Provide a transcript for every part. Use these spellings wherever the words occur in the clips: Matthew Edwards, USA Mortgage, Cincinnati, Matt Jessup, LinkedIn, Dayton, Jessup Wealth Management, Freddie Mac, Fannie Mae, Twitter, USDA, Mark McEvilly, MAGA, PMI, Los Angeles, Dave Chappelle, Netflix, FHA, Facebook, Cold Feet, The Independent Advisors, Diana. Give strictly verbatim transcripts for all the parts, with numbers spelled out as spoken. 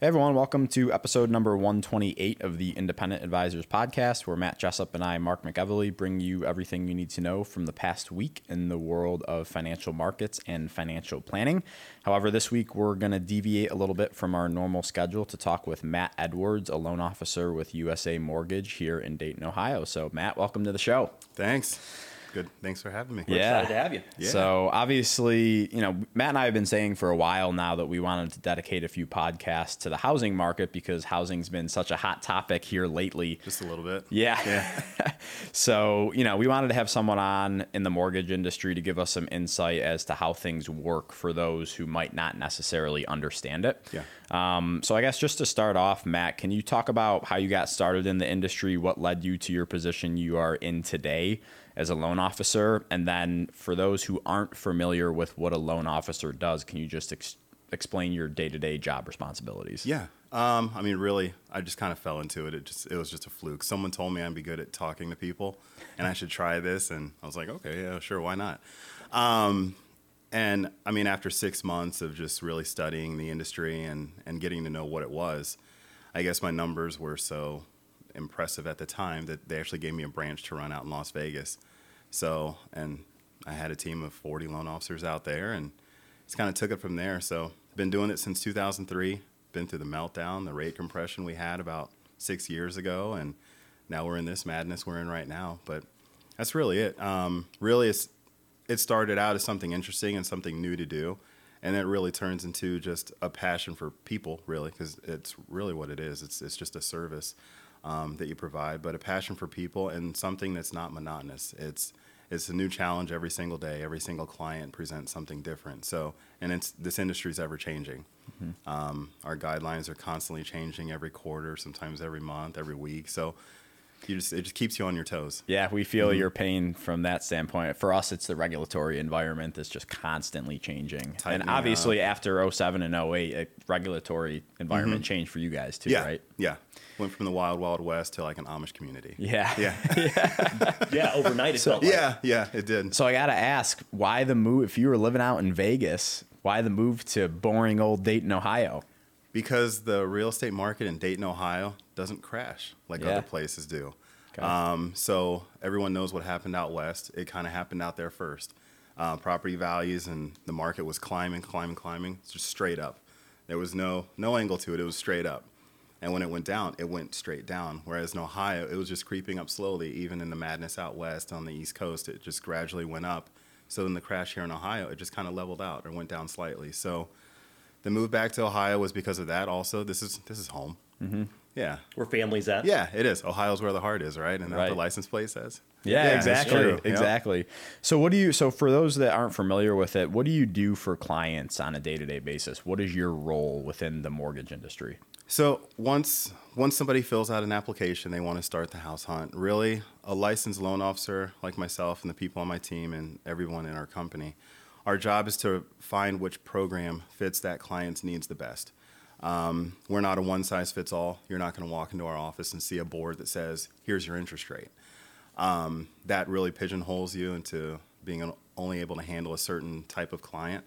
Hey everyone, welcome to episode number one twenty-eight of the Independent Advisors podcast, where Matt Jessup and I, Mark McEvilly, bring you everything you need to know from the past week in the world of financial markets and financial planning. However, this week we're going to deviate a little bit from our normal schedule to talk with Matt Edwards, a loan officer with U S A Mortgage here in Dayton, Ohio. So Matt, welcome to the show. Thanks. Good. Thanks for having me. We're yeah. excited to have you. Yeah. So obviously, you know, Matt and I have been saying for a while now that we wanted to dedicate a few podcasts to the housing market because housing's been such a hot topic here lately. Just a little bit. Yeah. yeah. So, you know, we wanted to have someone on in the mortgage industry to give us some insight as to how things work for those who might not necessarily understand it. Yeah. Um, so I guess just to start off, Matt, can you talk about how you got started in the industry, what led you to your position you are in today as a loan officer? And then for those who aren't familiar with what a loan officer does, can you just ex- explain your day-to-day job responsibilities? Yeah. Um, I mean, really, I just kind of fell into it. It just, it was just a fluke. Someone told me I'd be good at talking to people and I should try this. And I was like, okay, yeah, sure. Why not? Um, and I mean, after six months of just really studying the industry and, and getting to know what it was, I guess my numbers were so impressive at the time that they actually gave me a branch to run out in Las Vegas. So, and I had a team of forty loan officers out there, and it's kind of took it from there. So I've been doing it since two thousand three, been through the meltdown, the rate compression we had about six years ago, and now we're in this madness we're in right now. But that's really it. Um, really, it's, it started out as something interesting and something new to do, and it really turns into just a passion for people, really, because it's really what it is. It's, it's just a service Um, that you provide, but a passion for people and something that's not monotonous. It's it's a new challenge every single day. Every single client presents something different. So, and it's this industry is ever changing. Mm-hmm. Um, our guidelines are constantly changing every quarter, sometimes every month, every week. So, you just it just keeps you on your toes. Yeah, we feel mm-hmm. your pain from that standpoint. For us, it's the regulatory environment that's just constantly changing. Tightening and obviously, up. After oh seven and oh eight, a regulatory environment mm-hmm. changed for you guys too, yeah. right? Yeah. Went from the wild, wild west to like an Amish community. Yeah. Yeah. Yeah. yeah overnight it so, felt like. Yeah. Yeah, it did. So I got to ask, why the move? If you were living out in Vegas, why the move to boring old Dayton, Ohio? Because the real estate market in Dayton, Ohio doesn't crash like yeah. other places do. Okay. Um, so everyone knows what happened out west. It kind of happened out there first. Uh, property values and the market was climbing, climbing, climbing. It's just straight up. There was no no angle to it. It was straight up. And when it went down, it went straight down. Whereas in Ohio, it was just creeping up slowly. Even in the madness out west on the East Coast, it just gradually went up. So in the crash here in Ohio, it just kind of leveled out or went down slightly. So the move back to Ohio was because of that also. This is this is home. Mm-hmm. Yeah. Where family's at. Yeah, it is. Ohio's where the heart is, right? And that's right. what the license plate says. Yeah, yeah exactly. Exactly. Yep. So what do you, so for those that aren't familiar with it, what do you do for clients on a day-to-day basis? What is your role within the mortgage industry? So once once somebody fills out an application, they want to start the house hunt. Really, a licensed loan officer like myself and the people on my team and everyone in our company, our job is to find which program fits that client's needs the best. Um, we're not a one-size-fits-all. You're not going to walk into our office and see a board that says, here's your interest rate. Um, that really pigeonholes you into being only able to handle a certain type of client,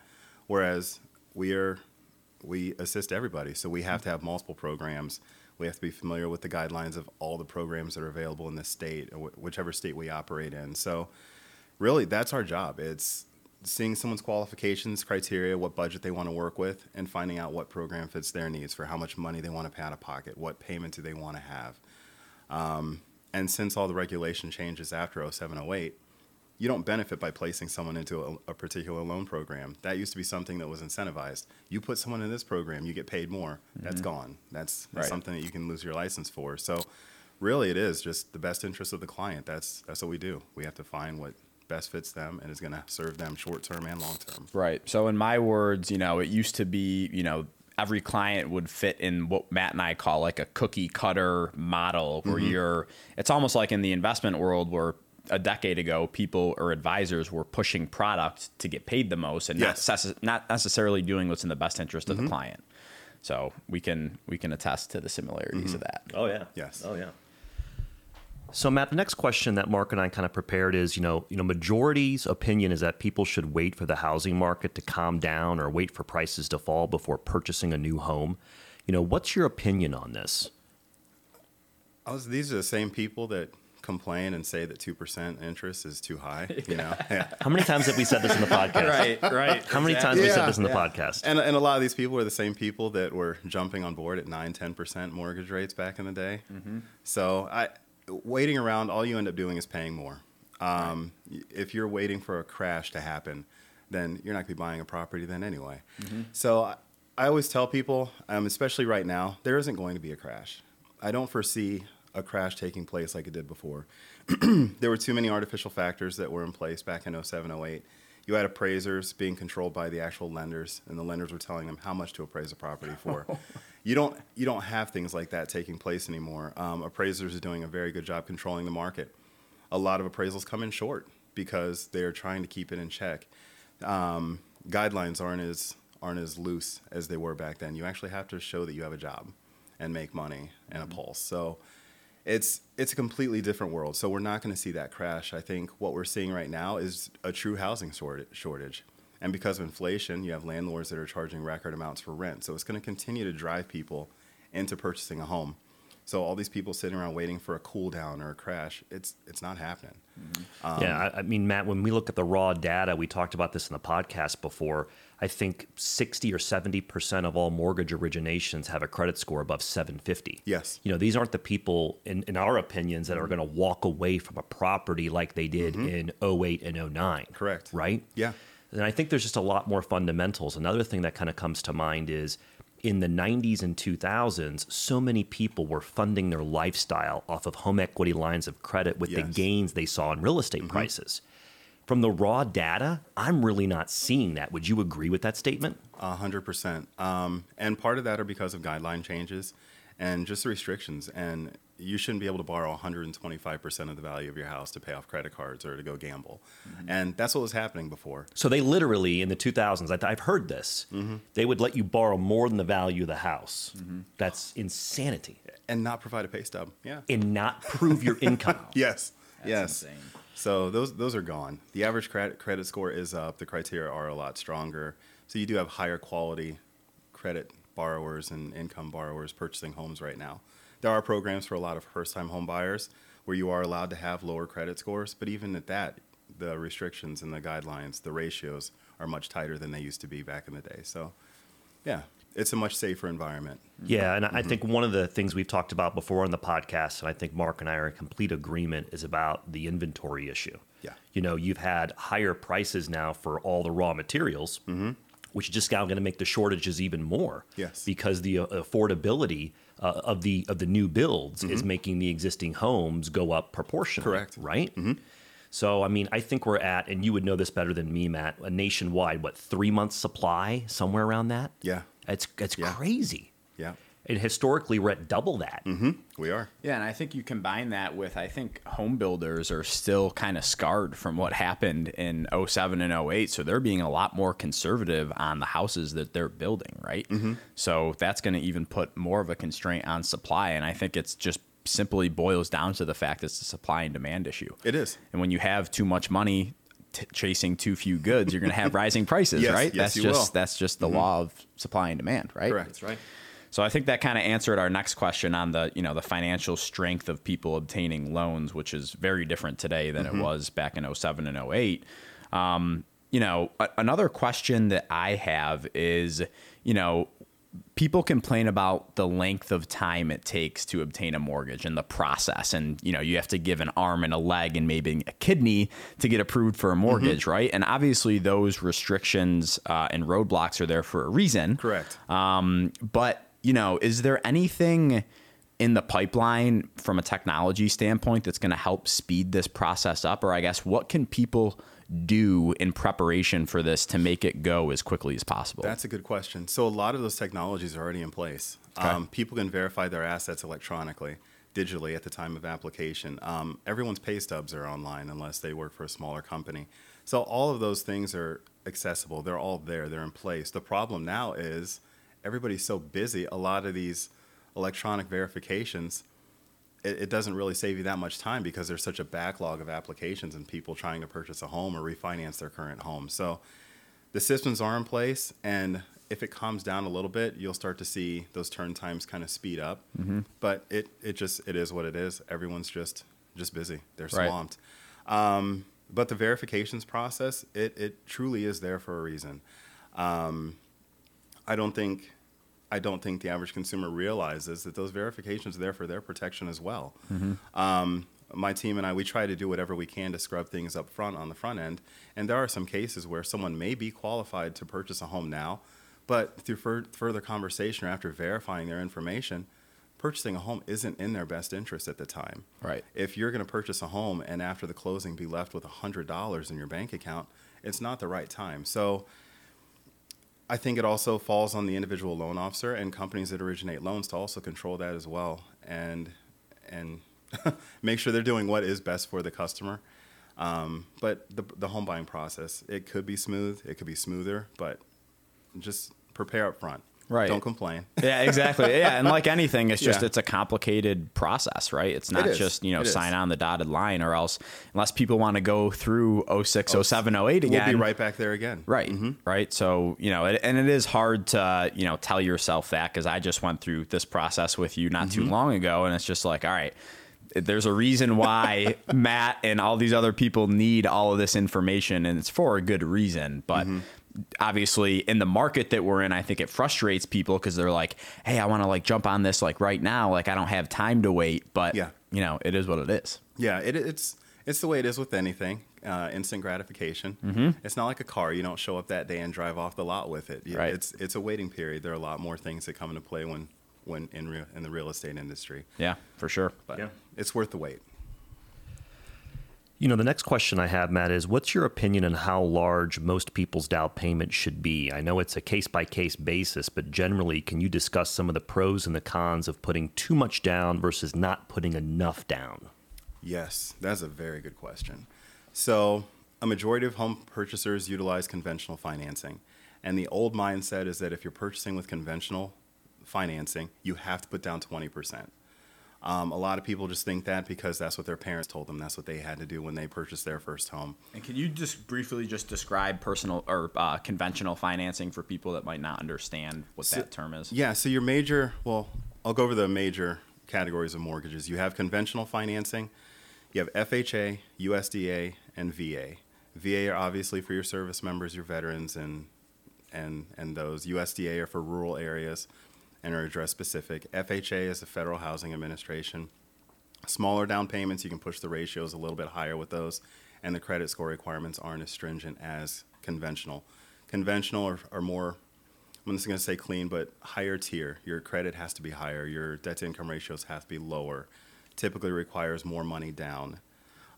whereas we are... we assist everybody. So we have to have multiple programs. We have to be familiar with the guidelines of all the programs that are available in the state, whichever state we operate in. So really, that's our job. It's seeing someone's qualifications, criteria, what budget they want to work with, and finding out what program fits their needs for how much money they want to pay out of pocket, what payment do they want to have. Um, and since all the regulation changes after oh seven, oh eight, you don't benefit by placing someone into a, a particular loan program. That used to be something that was incentivized. You put someone in this program, you get paid more. Mm-hmm. That's gone. That's, that's right. something that you can lose your license for. So really it is just the best interest of the client. That's that's what we do. We have to find what best fits them and is going to serve them short term and long term. Right. So in my words, you know, it used to be, you know, every client would fit in what Matt and I call like a cookie cutter model where mm-hmm. you're, it's almost like in the investment world where a decade ago, people or advisors were pushing products to get paid the most and yes. not, not necessarily doing what's in the best interest of mm-hmm. the client. So we can we can attest to the similarities mm-hmm. of that. Oh, yeah. Yes. Oh, yeah. So, Matt, the next question that Mark and I kind of prepared is, you know, you know, majority's opinion is that people should wait for the housing market to calm down or wait for prices to fall before purchasing a new home. You know, what's your opinion on this? I was, these are the same people that complain and say that two percent interest is too high. You know? Yeah. How many times have we said this in the podcast? Right, right. How many exactly. times have yeah, we said this in yeah. the podcast? And, and a lot of these people are the same people that were jumping on board at nine, ten percent mortgage rates back in the day. Mm-hmm. So I... waiting around, all you end up doing is paying more. Um, right. If you're waiting for a crash to happen, then you're not going to be buying a property then anyway. Mm-hmm. So I, I always tell people, um, especially right now, there isn't going to be a crash. I don't foresee a crash taking place like it did before. There were too many artificial factors that were in place back in oh seven, oh eight. You had appraisers being controlled by the actual lenders, and the lenders were telling them how much to appraise a property for. You don't you don't have things like that taking place anymore. Um, appraisers are doing a very good job controlling the market. A lot of appraisals come in short because they're trying to keep it in check. Um, guidelines aren't as aren't as loose as they were back then. You actually have to show that you have a job and make money and mm-hmm. a pulse. So it's it's a completely different world. So we're not going to see that crash. I think what we're seeing right now is a true housing shortage. And because of inflation, you have landlords that are charging record amounts for rent. So it's going to continue to drive people into purchasing a home. So all these people sitting around waiting for a cool down or a crash, it's it's not happening. Mm-hmm. Um, yeah, I, I mean, Matt, when we look at the raw data, we talked about this in the podcast before. I think sixty or seventy percent of all mortgage originations have a credit score above seven fifty. Yes. You know, these aren't the people, in, in our opinions, that are going to walk away from a property like they did mm-hmm. in oh eight and oh nine. Correct. Right? Yeah. And I think there's just a lot more fundamentals. Another thing that kind of comes to mind is in the nineties and two thousands, so many people were funding their lifestyle off of home equity lines of credit with yes. the gains they saw in real estate mm-hmm. prices. From the raw data, I'm really not seeing that. Would you agree with that statement? A hundred percent. Um, and part of that are because of guideline changes and just the restrictions. And you shouldn't be able to borrow one hundred twenty-five percent of the value of your house to pay off credit cards or to go gamble. Mm-hmm. And that's what was happening before. So they literally, in the two thousands, I've heard this, mm-hmm. they would let you borrow more than the value of the house. Mm-hmm. That's insanity. And not provide a pay stub. Yeah. And not prove your income. Yes. That's yes. insane. So those those are gone. The average credit credit score is up. The criteria are a lot stronger. So you do have higher quality credit borrowers and income borrowers purchasing homes right now. There are programs for a lot of first-time home buyers where you are allowed to have lower credit scores, but even at that, the restrictions and the guidelines, the ratios are much tighter than they used to be back in the day. So, yeah, it's a much safer environment. Yeah, and mm-hmm. I think one of the things we've talked about before on the podcast, and I think Mark and I are in complete agreement, is about the inventory issue. Yeah. You know, you've had higher prices now for all the raw materials, mm-hmm. which is just now going to make the shortages even more. Yes. Because the affordability Uh, of the of the new builds mm-hmm. is making the existing homes go up proportionally. Correct. Right? Mm-hmm. So, I mean, I think we're at, and you would know this better than me, Matt, a nationwide, what, three-month supply, somewhere around that? Yeah. It's, it's yeah. crazy. Yeah. And historically, we're at double that. Mm-hmm. We are. Yeah, and I think you combine that with, I think home builders are still kind of scarred from what happened in oh seven and oh eight. So they're being a lot more conservative on the houses that they're building, right? Mm-hmm. So that's going to even put more of a constraint on supply. And I think it's just simply boils down to the fact it's a supply and demand issue. It is. And when you have too much money T- chasing too few goods, you're going to have rising prices, yes, right? Yes, that's you just will. That's just the mm-hmm. law of supply and demand, right? Correct. That's right. So I think that kind of answered our next question on the, you know, the financial strength of people obtaining loans, which is very different today than mm-hmm. it was back in oh seven and oh eight. Um, you know, a- another question that I have is, you know, people complain about the length of time it takes to obtain a mortgage and the process. And, you know, you have to give an arm and a leg and maybe a kidney to get approved for a mortgage, mm-hmm. right? And obviously those restrictions uh, and roadblocks are there for a reason. Correct. Um, but, you know, is there anything in the pipeline from a technology standpoint that's going to help speed this process up? Or I guess what can people do in preparation for this to make it go as quickly as possible? That's a good question. So a lot of those technologies are already in place. Okay. Um, people can verify their assets electronically. digitally at the time of application. Um, everyone's pay stubs are online unless they work for a smaller company. So all of those things are accessible. They're all there. They're in place. The problem now is everybody's so busy. A lot of these electronic verifications, it, it doesn't really save you that much time because there's such a backlog of applications and people trying to purchase a home or refinance their current home. So the systems are in place, and if it calms down a little bit, you'll start to see those turn times kind of speed up. Mm-hmm. But it it just it is what it is. Everyone's just just busy. They're swamped. Right. Um, but the verifications process, it it truly is there for a reason. Um, I don't think I don't think the average consumer realizes that those verifications are there for their protection as well. Mm-hmm. Um, my team and I, we try to do whatever we can to scrub things up front on the front end. And there are some cases where someone may be qualified to purchase a home now, but through fur- further conversation or after verifying their information, purchasing a home isn't in their best interest at the time. Right. If you're going to purchase a home and after the closing be left with one hundred dollars in your bank account, it's not the right time. So I think it also falls on the individual loan officer and companies that originate loans to also control that as well and and make sure they're doing what is best for the customer. Um, but the, the home buying process, it could be smooth, it could be smoother, but just prepare up front. Right. Don't complain. Yeah, exactly. Yeah. And like anything, it's just, yeah. it's a complicated process, right? It's not it just, you know, it sign is. on the dotted line or else unless people want to go through oh six, oh seven, oh eight again. We'll be right back there again. Right. Mm-hmm. Right. So, you know, it, and it is hard to, you know, tell yourself that because I just went through this process with you not mm-hmm. too long ago. And it's just like, all right, there's a reason why Matt and all these other people need all of this information and it's for a good reason. But mm-hmm. obviously in the market that we're in, I think it frustrates people because they're like, hey, I want to like jump on this like right now. Like I don't have time to wait, but yeah. you know, it is what it is. Yeah. It, it's, it's the way it is with anything. Uh, instant gratification. Mm-hmm. It's not like a car. You don't show up that day and drive off the lot with it. Right. It's, it's a waiting period. There are a lot more things that come into play when, when in real, in the real estate industry. Yeah, for sure. But yeah. it's worth the wait. You know, the next question I have, Matt, is what's your opinion on how large most people's down payment should be? I know it's a case-by-case basis, but generally, can you discuss some of the pros and the cons of putting too much down versus not putting enough down? Yes, that's a very good question. So a majority of home purchasers utilize conventional financing. And the old mindset is that if you're purchasing with conventional financing, you have to put down twenty percent. Um, a lot of people just think that because that's what their parents told them. That's what they had to do when they purchased their first home. And can you just briefly just describe personal or uh, conventional financing for people that might not understand what so, that term is? Yeah. So your major, well, I'll go over the major categories of mortgages. You have conventional financing. You have F H A, U S D A, and V A. V A are obviously for your service members, your veterans, and and and those. U S D A are for rural areas and are address specific. F H A is the Federal Housing Administration. Smaller down payments, you can push the ratios a little bit higher with those, and the credit score requirements aren't as stringent as conventional. Conventional are, are more, I'm just gonna say clean, but higher tier. Your credit has to be higher, your debt to income ratios have to be lower. Typically requires more money down.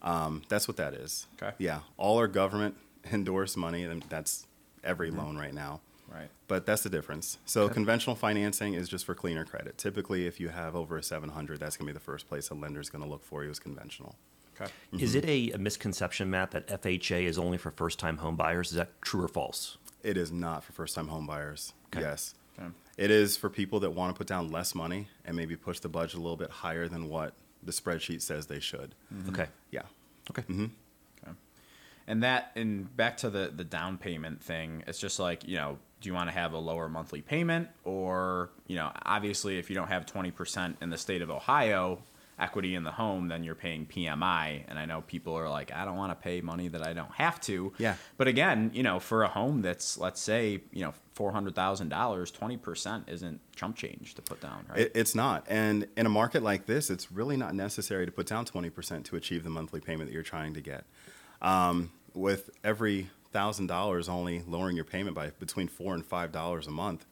Um, that's what that is. Okay. Yeah, all our government endorsed money, and that's every mm-hmm. loan right now. Right. But that's the difference. So okay. conventional financing is just for cleaner credit. Typically, if you have over a seven hundred, that's going to be the first place a lender is going to look for you is conventional. Okay. Mm-hmm. Is it a, a misconception, Matt, that F H A is only for first-time home buyers? Is that true or false? It is not for first-time home buyers. Okay. Yes. Okay. It is for people that want to put down less money and maybe push the budget a little bit higher than what the spreadsheet says they should. Mm-hmm. Okay. Yeah. Okay. Mm-hmm. Okay. And that, and back to the, the down payment thing, it's just like, you know, do you want to have a lower monthly payment or, you know, obviously if you don't have twenty percent in the state of Ohio equity in the home, then you're paying P M I. And I know people are like, I don't want to pay money that I don't have to. Yeah. But again, you know, for a home that's, let's say, you know, four hundred thousand dollars, twenty percent isn't chump change to put down, right? It, it's not. And in a market like this, it's really not necessary to put down twenty percent to achieve the monthly payment that you're trying to get. Um, with every one thousand dollars only lowering your payment by between four and five dollars a month.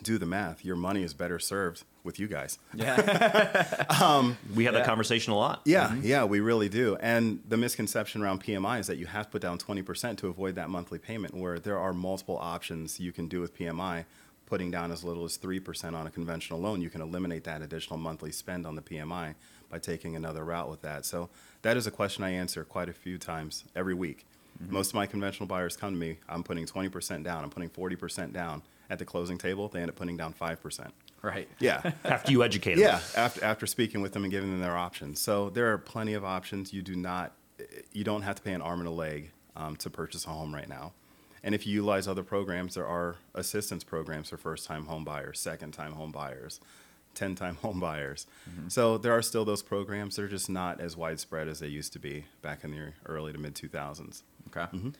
Do the math. Your money is better served with you guys. Yeah, um, we have yeah. that conversation a lot. Yeah, mm-hmm. yeah, we really do. And the misconception around P M I is that you have to put down twenty percent to avoid that monthly payment. Where there are multiple options you can do with P M I. putting down as little as three percent on a conventional loan, you can eliminate that additional monthly spend on the P M I by taking another route with that. So that is a question I answer quite a few times every week. Mm-hmm. Most of my conventional buyers come to me, I'm putting twenty percent down, I'm putting forty percent down. At the closing table, they end up putting down five percent. Right. Yeah. After you educate them. Yeah, after, after speaking with them and giving them their options. So there are plenty of options. You do not, you don't have to pay an arm and a leg um, to purchase a home right now. And if you utilize other programs, there are assistance programs for first-time home buyers, second-time home buyers, ten-time home buyers. Mm-hmm. So there are still those programs. They're just not as widespread as they used to be back in the early to mid two thousands. Okay. Mm-hmm.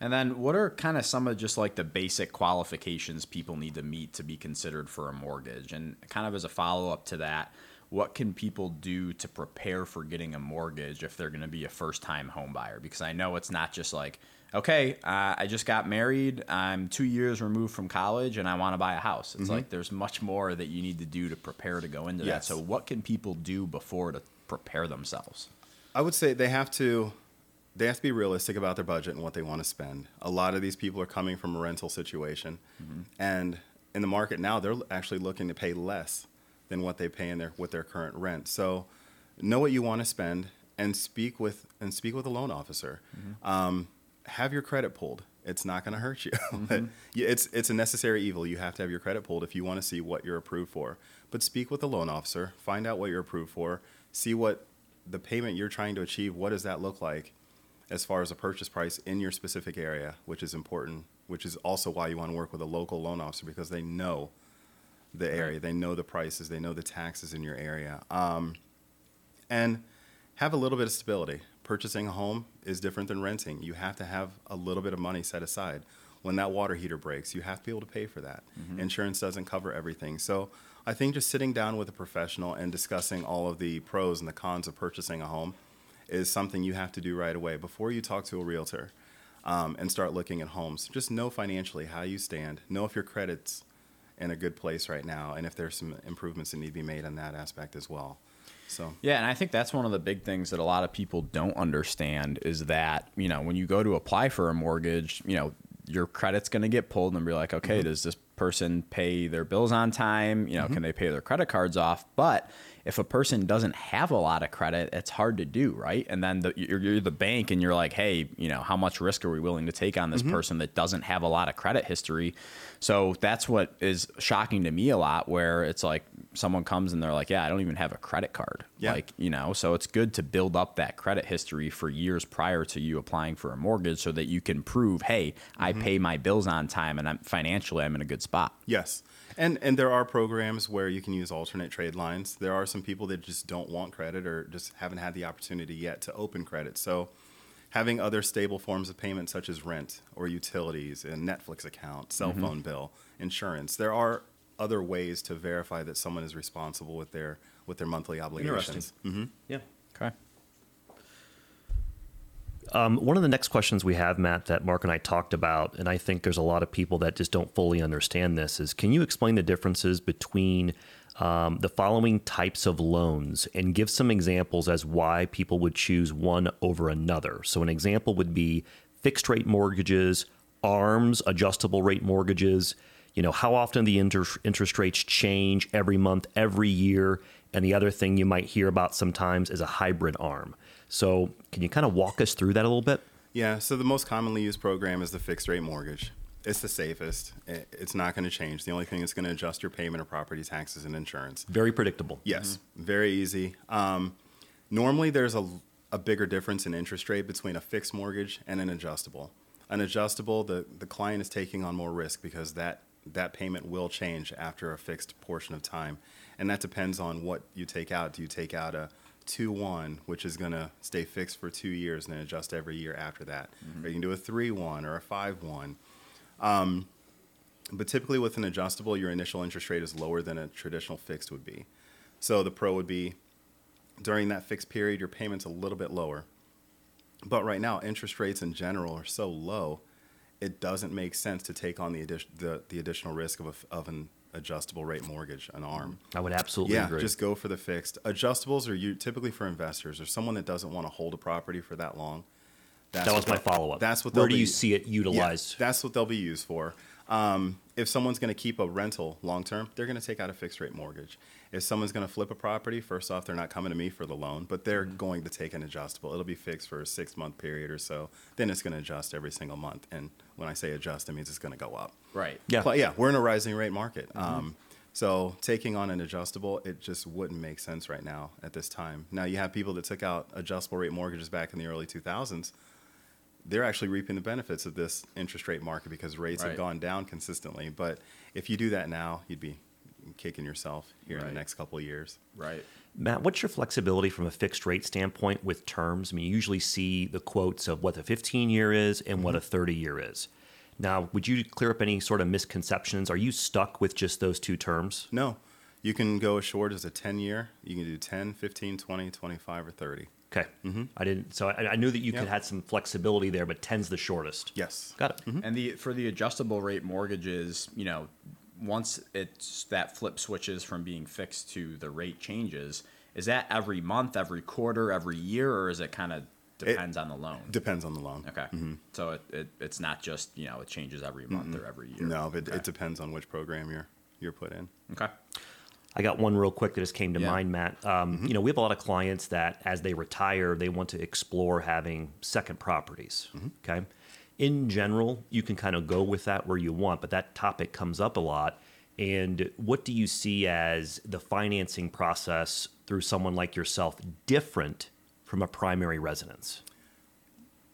And then what are kind of some of just like the basic qualifications people need to meet to be considered for a mortgage? And kind of as a follow-up to that, what can people do to prepare for getting a mortgage if they're going to be a first-time home buyer? Because I know it's not just like, okay, uh, I just got married, I'm two years removed from college, and I want to buy a house. It's mm-hmm. like there's much more that you need to do to prepare to go into yes. that. So what can people do before to prepare themselves? I would say they have to they have to be realistic about their budget and what they want to spend. A lot of these people are coming from a rental situation, mm-hmm. and in the market now, they're actually looking to pay less than what they pay in their with their current rent. So know what you want to spend and speak with and speak with a loan officer. Mm-hmm. Um, have your credit pulled. It's not going to hurt you. Mm-hmm. it's it's a necessary evil. You have to have your credit pulled if you want to see what you're approved for. But speak with the loan officer, find out what you're approved for, see what the payment you're trying to achieve, what does that look like as far as a purchase price in your specific area, which is important, which is also why you want to work with a local loan officer, because they know the area, right. they know the prices, they know the taxes in your area. Um, and have a little bit of stability. Purchasing a home is different than renting. You have to have a little bit of money set aside. When that water heater breaks, you have to be able to pay for that. Mm-hmm. Insurance doesn't cover everything. So I think just sitting down with a professional and discussing all of the pros and the cons of purchasing a home is something you have to do right away before you talk to a realtor um, and start looking at homes. Just know financially how you stand. Know if your credit's in a good place right now and if there's some improvements that need to be made on that aspect as well. So. Yeah, and I think that's one of the big things that a lot of people don't understand is that, you know, when you go to apply for a mortgage, you know, your credit's going to get pulled and be like, okay, mm-hmm. does this person pay their bills on time? You know, mm-hmm. can they pay their credit cards off? But if a person doesn't have a lot of credit, it's hard to do, right? And then the, you're, you're the bank and you're like, hey, you know, how much risk are we willing to take on this mm-hmm. person that doesn't have a lot of credit history? So that's what is shocking to me a lot, where it's like someone comes and they're like, yeah, I don't even have a credit card. Yeah. Like, you know, so it's good to build up that credit history for years prior to you applying for a mortgage so that you can prove, hey, mm-hmm. I pay my bills on time and I'm financially, I'm in a good spot. Yes. And and there are programs where you can use alternate trade lines. There are some people that just don't want credit or just haven't had the opportunity yet to open credit. So having other stable forms of payment such as rent or utilities, a Netflix account, cell mm-hmm. phone bill, insurance. There are other ways to verify that someone is responsible with their with their monthly obligations. Mm-hmm. Yeah. Okay. Um, one of the next questions we have, Matt, that Mark and I talked about, and I think there's a lot of people that just don't fully understand this, is can you explain the differences between um, the following types of loans and give some examples as why people would choose one over another? So an example would be fixed rate mortgages, ARMs, adjustable rate mortgages, you know, how often the inter- interest rates change every month, every year. And the other thing you might hear about sometimes is a hybrid ARM. So can you kind of walk us through that a little bit? Yeah. So the most commonly used program is the fixed rate mortgage. It's the safest. It's not going to change. The only thing that's going to adjust your payment are property taxes and insurance. Very predictable. Yes. Mm-hmm. Very easy. Um, normally there's a, a bigger difference in interest rate between a fixed mortgage and an adjustable. An adjustable, the, the client is taking on more risk because that, that payment will change after a fixed portion of time. And that depends on what you take out. Do you take out a two one, which is going to stay fixed for two years and then adjust every year after that. Mm-hmm. Or you can do a three one or a five one. Um, but typically with an adjustable, your initial interest rate is lower than a traditional fixed would be. So the pro would be during that fixed period, your payment's a little bit lower. But right now, interest rates in general are so low, it doesn't make sense to take on the, addi- the, the additional risk of, a, of an adjustable rate mortgage, an ARM. I would absolutely yeah, agree. Yeah, just go for the fixed. Adjustables are you, typically for investors or someone that doesn't want to hold a property for that long. That's that was my follow-up. That's what Where do be, you see it utilized? Yeah, that's what they'll be used for. Um, if someone's going to keep a rental long-term, they're going to take out a fixed-rate mortgage. If someone's going to flip a property, first off, they're not coming to me for the loan, but they're mm-hmm. going to take an adjustable. It'll be fixed for a six-month period or so. Then it's going to adjust every single month. And when I say adjust, it means it's going to go up. Right. Yeah. But yeah, we're in a rising rate market. Mm-hmm. Um, so taking on an adjustable, it just wouldn't make sense right now at this time. Now, you have people that took out adjustable rate mortgages back in the early two thousands. They're actually reaping the benefits of this interest rate market because rates right. have gone down consistently. But if you do that now, you'd be kicking yourself here right. in the next couple of years. Right. Matt, what's your flexibility from a fixed rate standpoint with terms? I mean, you usually see the quotes of what a fifteen-year is and mm-hmm. what a thirty-year is. Now, would you clear up any sort of misconceptions? Are you stuck with just those two terms? No. You can go as short as a ten-year. You can do ten, fifteen, twenty, twenty-five, or thirty. Okay. Mm-hmm. I didn't. So I, I knew that you yep. could had some flexibility there, but ten's the shortest. Yes. Got it. Mm-hmm. And the for the adjustable rate mortgages, you know, once it's that flip switches from being fixed to the rate changes, is that every month, every quarter, every year, or is it kind of depends it on the loan? Depends on the loan. Okay. Mm-hmm. So it, it it's not just, you know, it changes every month mm-hmm. or every year. No, it, okay. it depends on which program you're you're put in. Okay. I got one real quick that just came to yeah. mind, Matt. Um, mm-hmm. You know, we have a lot of clients that as they retire, they want to explore having second properties, mm-hmm. okay? In general, you can kind of go with that where you want, but that topic comes up a lot. And what do you see as the financing process through someone like yourself different from a primary residence?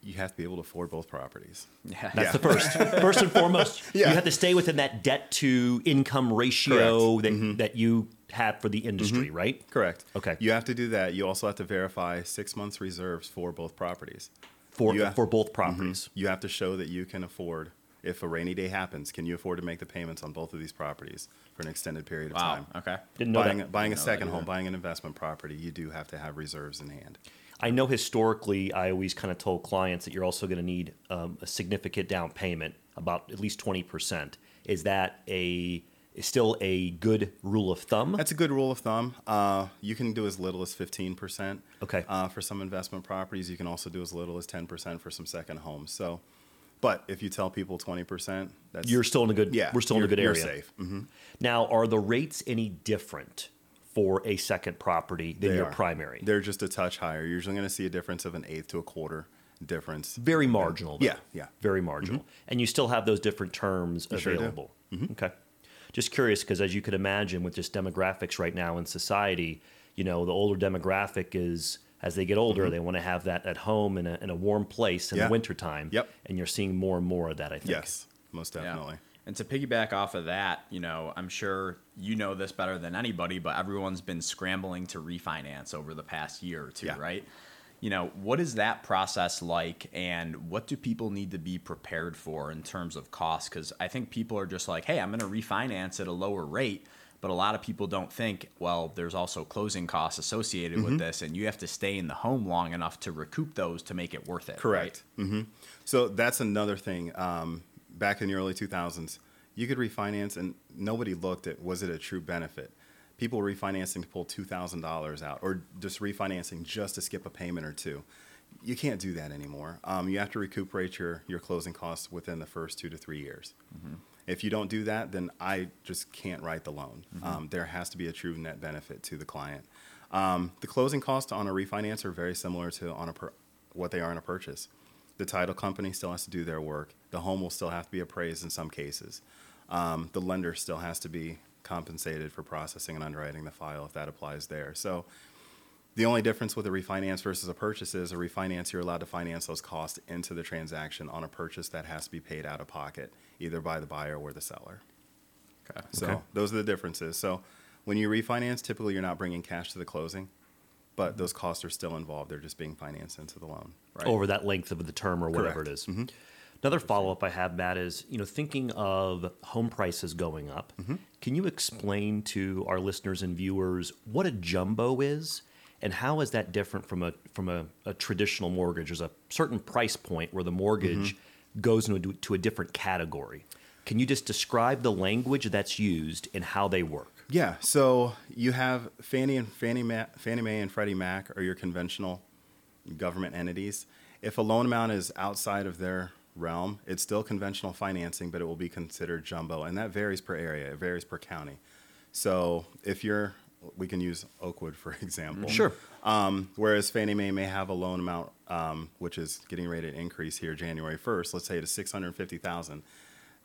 You have to be able to afford both properties. Yeah. That's yeah. the first. First and foremost, yeah. you have to stay within that debt to income ratio Correct. that mm-hmm. that you have for the industry, mm-hmm. right? Correct. Okay. You have to do that. You also have to verify six months reserves for both properties. For have, for both properties. Mm-hmm. You have to show that you can afford, if a rainy day happens, can you afford to make the payments on both of these properties for an extended period of wow. time? Okay. Didn't know buying that. Buying Didn't a second that, home, yeah. buying an investment property, you do have to have reserves in hand. I know historically, I always kind of told clients that you're also going to need um, a significant down payment, about at least twenty percent. Is that a is still a good rule of thumb? That's a good rule of thumb. Uh, you can do as little as fifteen percent. Okay. Uh, for some investment properties, you can also do as little as ten percent for some second homes. So, but if you tell people twenty percent, that's you're still in a good yeah, we're still in a good area. You're safe. Mm-hmm. Now, are the rates any different for a second property than they your are. primary? They're just a touch higher. You're usually going to see a difference of an eighth to a quarter difference. Very marginal. Though. Yeah, yeah. Very marginal. Mm-hmm. And you still have those different terms you available. Sure do. Mm-hmm. Okay. Just curious, because as you could imagine with just demographics right now in society, you know, the older demographic is, as they get older, mm-hmm. they want to have that at home in a, in a warm place in yeah. the wintertime. Yep. And you're seeing more and more of that, I think. Yes, most definitely. Yeah. And to piggyback off of that, you know, I'm sure you know this better than anybody, but everyone's been scrambling to refinance over the past year or two, yeah. right? You know, what is that process like, and what do people need to be prepared for in terms of cost? Because I think people are just like, hey, I'm going to refinance at a lower rate, but a lot of people don't think, well, there's also closing costs associated mm-hmm. with this, and you have to stay in the home long enough to recoup those to make it worth it. Correct. Right? Mm-hmm. So that's another thing. Um, Back in the early two thousands, you could refinance and nobody looked at, was it a true benefit? People were refinancing to pull two thousand dollars out or just refinancing just to skip a payment or two. You can't do that anymore. Um, you have to recuperate your, your closing costs within the first two to three years. Mm-hmm. If you don't do that, then I just can't write the loan. Mm-hmm. Um, there has to be a true net benefit to the client. Um, the closing costs on a refinance are very similar to on a per- what they are in a purchase. The title company still has to do their work. The home will still have to be appraised in some cases. Um, the lender still has to be compensated for processing and underwriting the file if that applies there. So the only difference with a refinance versus a purchase is a refinance, you're allowed to finance those costs into the transaction. On a purchase, that has to be paid out of pocket, either by the buyer or the seller. Okay. So okay. those are the differences. So when you refinance, typically you're not bringing cash to the closing, but those costs are still involved. They're just being financed into the loan. Right? Over that length of the term or whatever Correct. It is. Mm-hmm. Another follow-up I have, Matt, is, you know, thinking of home prices going up. Mm-hmm. Can you explain to our listeners and viewers what a jumbo is and how is that different from a from a, a traditional mortgage? There's a certain price point where the mortgage mm-hmm. goes into to a different category. Can you just describe the language that's used and how they work? Yeah, so you have Fannie and Fannie Ma- Fannie Mae and Freddie Mac are your conventional government entities. If a loan amount is outside of their realm. It's still conventional financing, but it will be considered jumbo, and that varies per area. It varies per county. So if you're, we can use Oakwood, for example. Sure. Um, whereas Fannie Mae may have a loan amount, um, which is getting ready to increase here January first, let's say to six hundred fifty thousand dollars.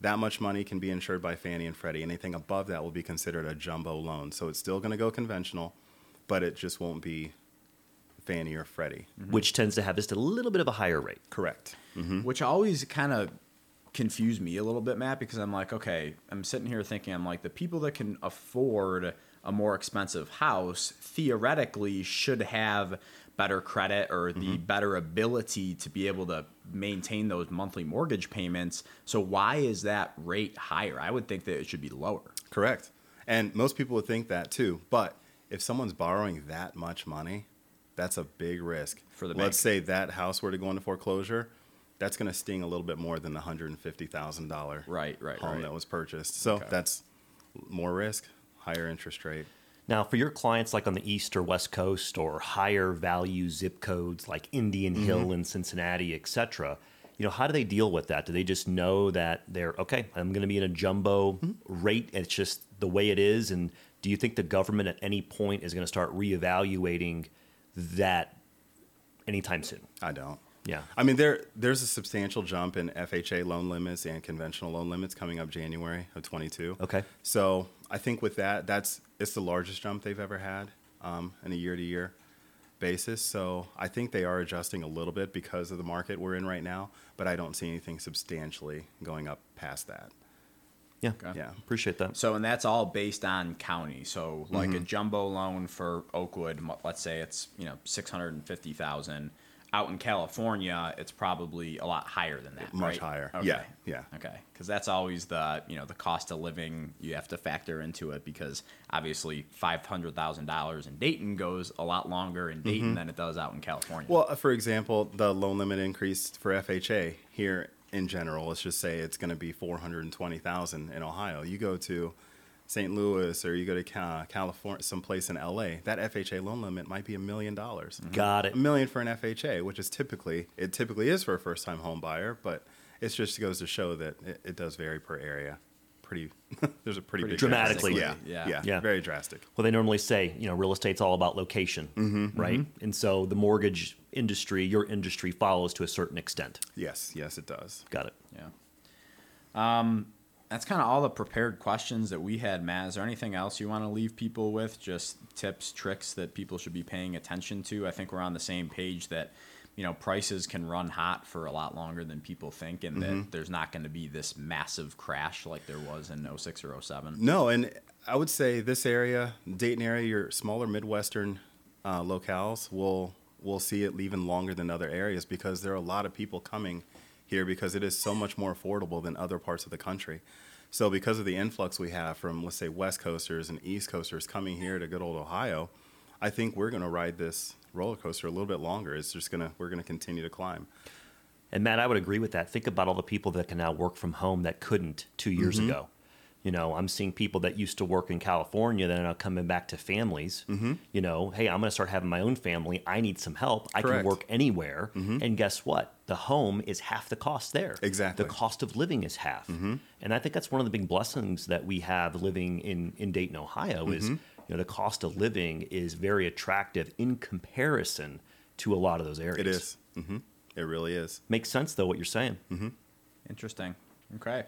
That much money can be insured by Fannie and Freddie. Anything above that will be considered a jumbo loan. So it's still going to go conventional, but it just won't be Fannie or Freddie. Mm-hmm. Which tends to have just a little bit of a higher rate. Correct. Mm-hmm. Which always kind of confused me a little bit, Matt, because I'm like, okay, I'm sitting here thinking, I'm like, the people that can afford a more expensive house theoretically should have better credit or the mm-hmm. better ability to be able to maintain those monthly mortgage payments. So why is that rate higher? I would think that it should be lower. Correct. And most people would think that too. But if someone's borrowing that much money, that's a big risk. For the bank. Let's say that house were to go into foreclosure, that's going to sting a little bit more than the one hundred fifty thousand dollars right, right, home right. that was purchased. So okay. that's more risk, higher interest rate. Now, for your clients like on the East or West Coast or higher value zip codes like Indian Hill mm-hmm. and Cincinnati, et cetera, you know, how do they deal with that? Do they just know that they're, okay, I'm going to be in a jumbo mm-hmm. rate, and it's just the way it is? And do you think the government at any point is going to start reevaluating that anytime soon? I don't. Yeah. I mean, there there's a substantial jump in F H A loan limits and conventional loan limits coming up January of twenty-two. Okay. So I think with that, that's it's the largest jump they've ever had um, on a year-to-year basis. So I think they are adjusting a little bit because of the market we're in right now, but I don't see anything substantially going up past that. Yeah. Okay. Yeah. Appreciate that. So, and that's all based on county. So like mm-hmm. a jumbo loan for Oakwood, let's say it's, you know, six hundred fifty thousand dollars. Out in California, it's probably a lot higher than that. Much right? higher. Okay. Yeah. Yeah. Okay. Because that's always the, you know, the cost of living you have to factor into it, because obviously five hundred thousand dollars in Dayton goes a lot longer in Dayton mm-hmm. than it does out in California. Well, for example, the loan limit increase for F H A here in general, let's just say it's going to be four hundred twenty thousand dollars in Ohio. You go to Saint Louis, or you go to California, someplace in L A, that F H A loan limit might be a million dollars. Got it. A million for an F H A, which is typically, it typically is for a first-time home buyer, but it just goes to show that it, it does vary per area. Pretty, there's a pretty, pretty big dramatically. Yeah. Yeah. yeah, yeah, very drastic. Well, they normally say, you know, real estate's all about location, mm-hmm, right? Mm-hmm. And so the mortgage industry, your industry, follows to a certain extent. Yes, yes, it does. Got it. Yeah. Um. That's kind of all the prepared questions that we had, Matt. Is there anything else you want to leave people with? Just tips, tricks that people should be paying attention to? I think we're on the same page that, you know, prices can run hot for a lot longer than people think, and mm-hmm. that there's not going to be this massive crash like there was in oh six or oh seven. No, and I would say this area, Dayton area, your smaller Midwestern uh, locales, will will see it even longer than other areas, because there are a lot of people coming here because it is so much more affordable than other parts of the country. So because of the influx we have from, let's say, West Coasters and East Coasters coming here to good old Ohio, I think we're going to ride this roller coaster a little bit longer. It's just going to, we're going to continue to climb. And Matt, I would agree with that. Think about all the people that can now work from home that couldn't two years mm-hmm. ago. You know, I'm seeing people that used to work in California that are now coming back to families. Mm-hmm. You know, hey, I'm going to start having my own family. I need some help. I Correct. Can work anywhere. Mm-hmm. And guess what? The home is half the cost there. Exactly. The cost of living is half. Mm-hmm. And I think that's one of the big blessings that we have living in, in Dayton, Ohio, is, mm-hmm. you know, the cost of living is very attractive in comparison to a lot of those areas. It is. Mm-hmm. It really is. Makes sense, though, what you're saying. Mm-hmm. Interesting. Okay.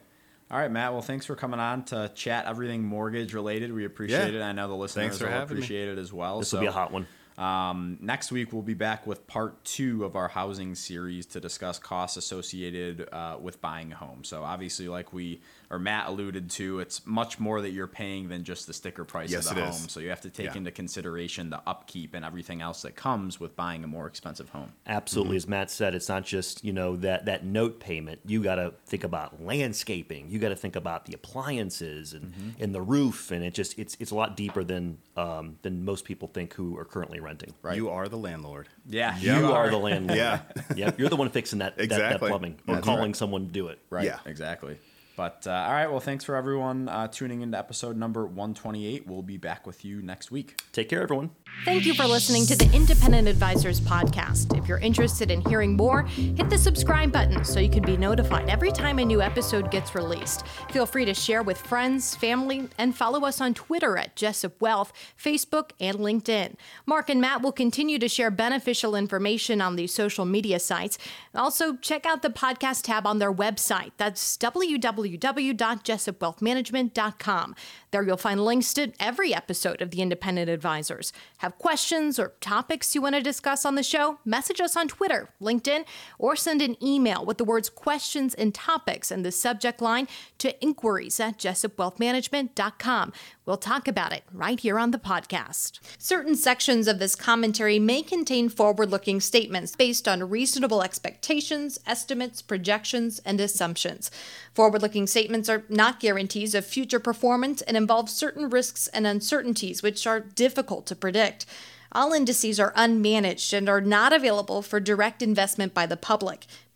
All right, Matt. Well, thanks for coming on to chat everything mortgage related. We appreciate yeah. it. I know the listeners will appreciate me. It as well. This so, will be a hot one. Um, next week, we'll be back with part two of our housing series to discuss costs associated uh, with buying a home. So obviously, like we or Matt alluded to, it's much more that you're paying than just the sticker price yes, of the home. Is. So you have to take yeah. into consideration the upkeep and everything else that comes with buying a more expensive home. Absolutely. Mm-hmm. As Matt said, it's not just, you know, that, that note payment. You got to think about landscaping. You got to think about the appliances and, mm-hmm. and the roof. And it just it's it's a lot deeper than um, than most people think who are currently renting, right? You are the landlord. Yeah. You, you are. are the landlord. Yeah. Yep. You're the one fixing that, exactly. that, that plumbing or That's calling right. someone to do it. Right. Yeah. Exactly. But uh, all right, well, thanks for everyone uh, tuning into episode number one twenty-eight. We'll be back with you next week. Take care, everyone. Thank you for listening to the Independent Advisors podcast. If you're interested in hearing more, hit the subscribe button so you can be notified every time a new episode gets released. Feel free to share with friends, family, and follow us on Twitter at Jessup Wealth, Facebook, and LinkedIn. Mark and Matt will continue to share beneficial information on these social media sites. Also, check out the podcast tab on their website. That's w w w dot jessup wealth management dot com. There you'll find links to every episode of The Independent Advisors. Have questions or topics you want to discuss on the show? Message us on Twitter, LinkedIn, or send an email with the words questions and topics in the subject line to inquiries at jessup wealth management dot com. We'll talk about it right here on the podcast. Certain sections of this commentary may contain forward-looking statements based on reasonable expectations, estimates, projections, and assumptions. Forward-looking statements are not guarantees of future performance and involve certain risks and uncertainties which are difficult to predict. All indices are unmanaged and are not available for direct investment by the public.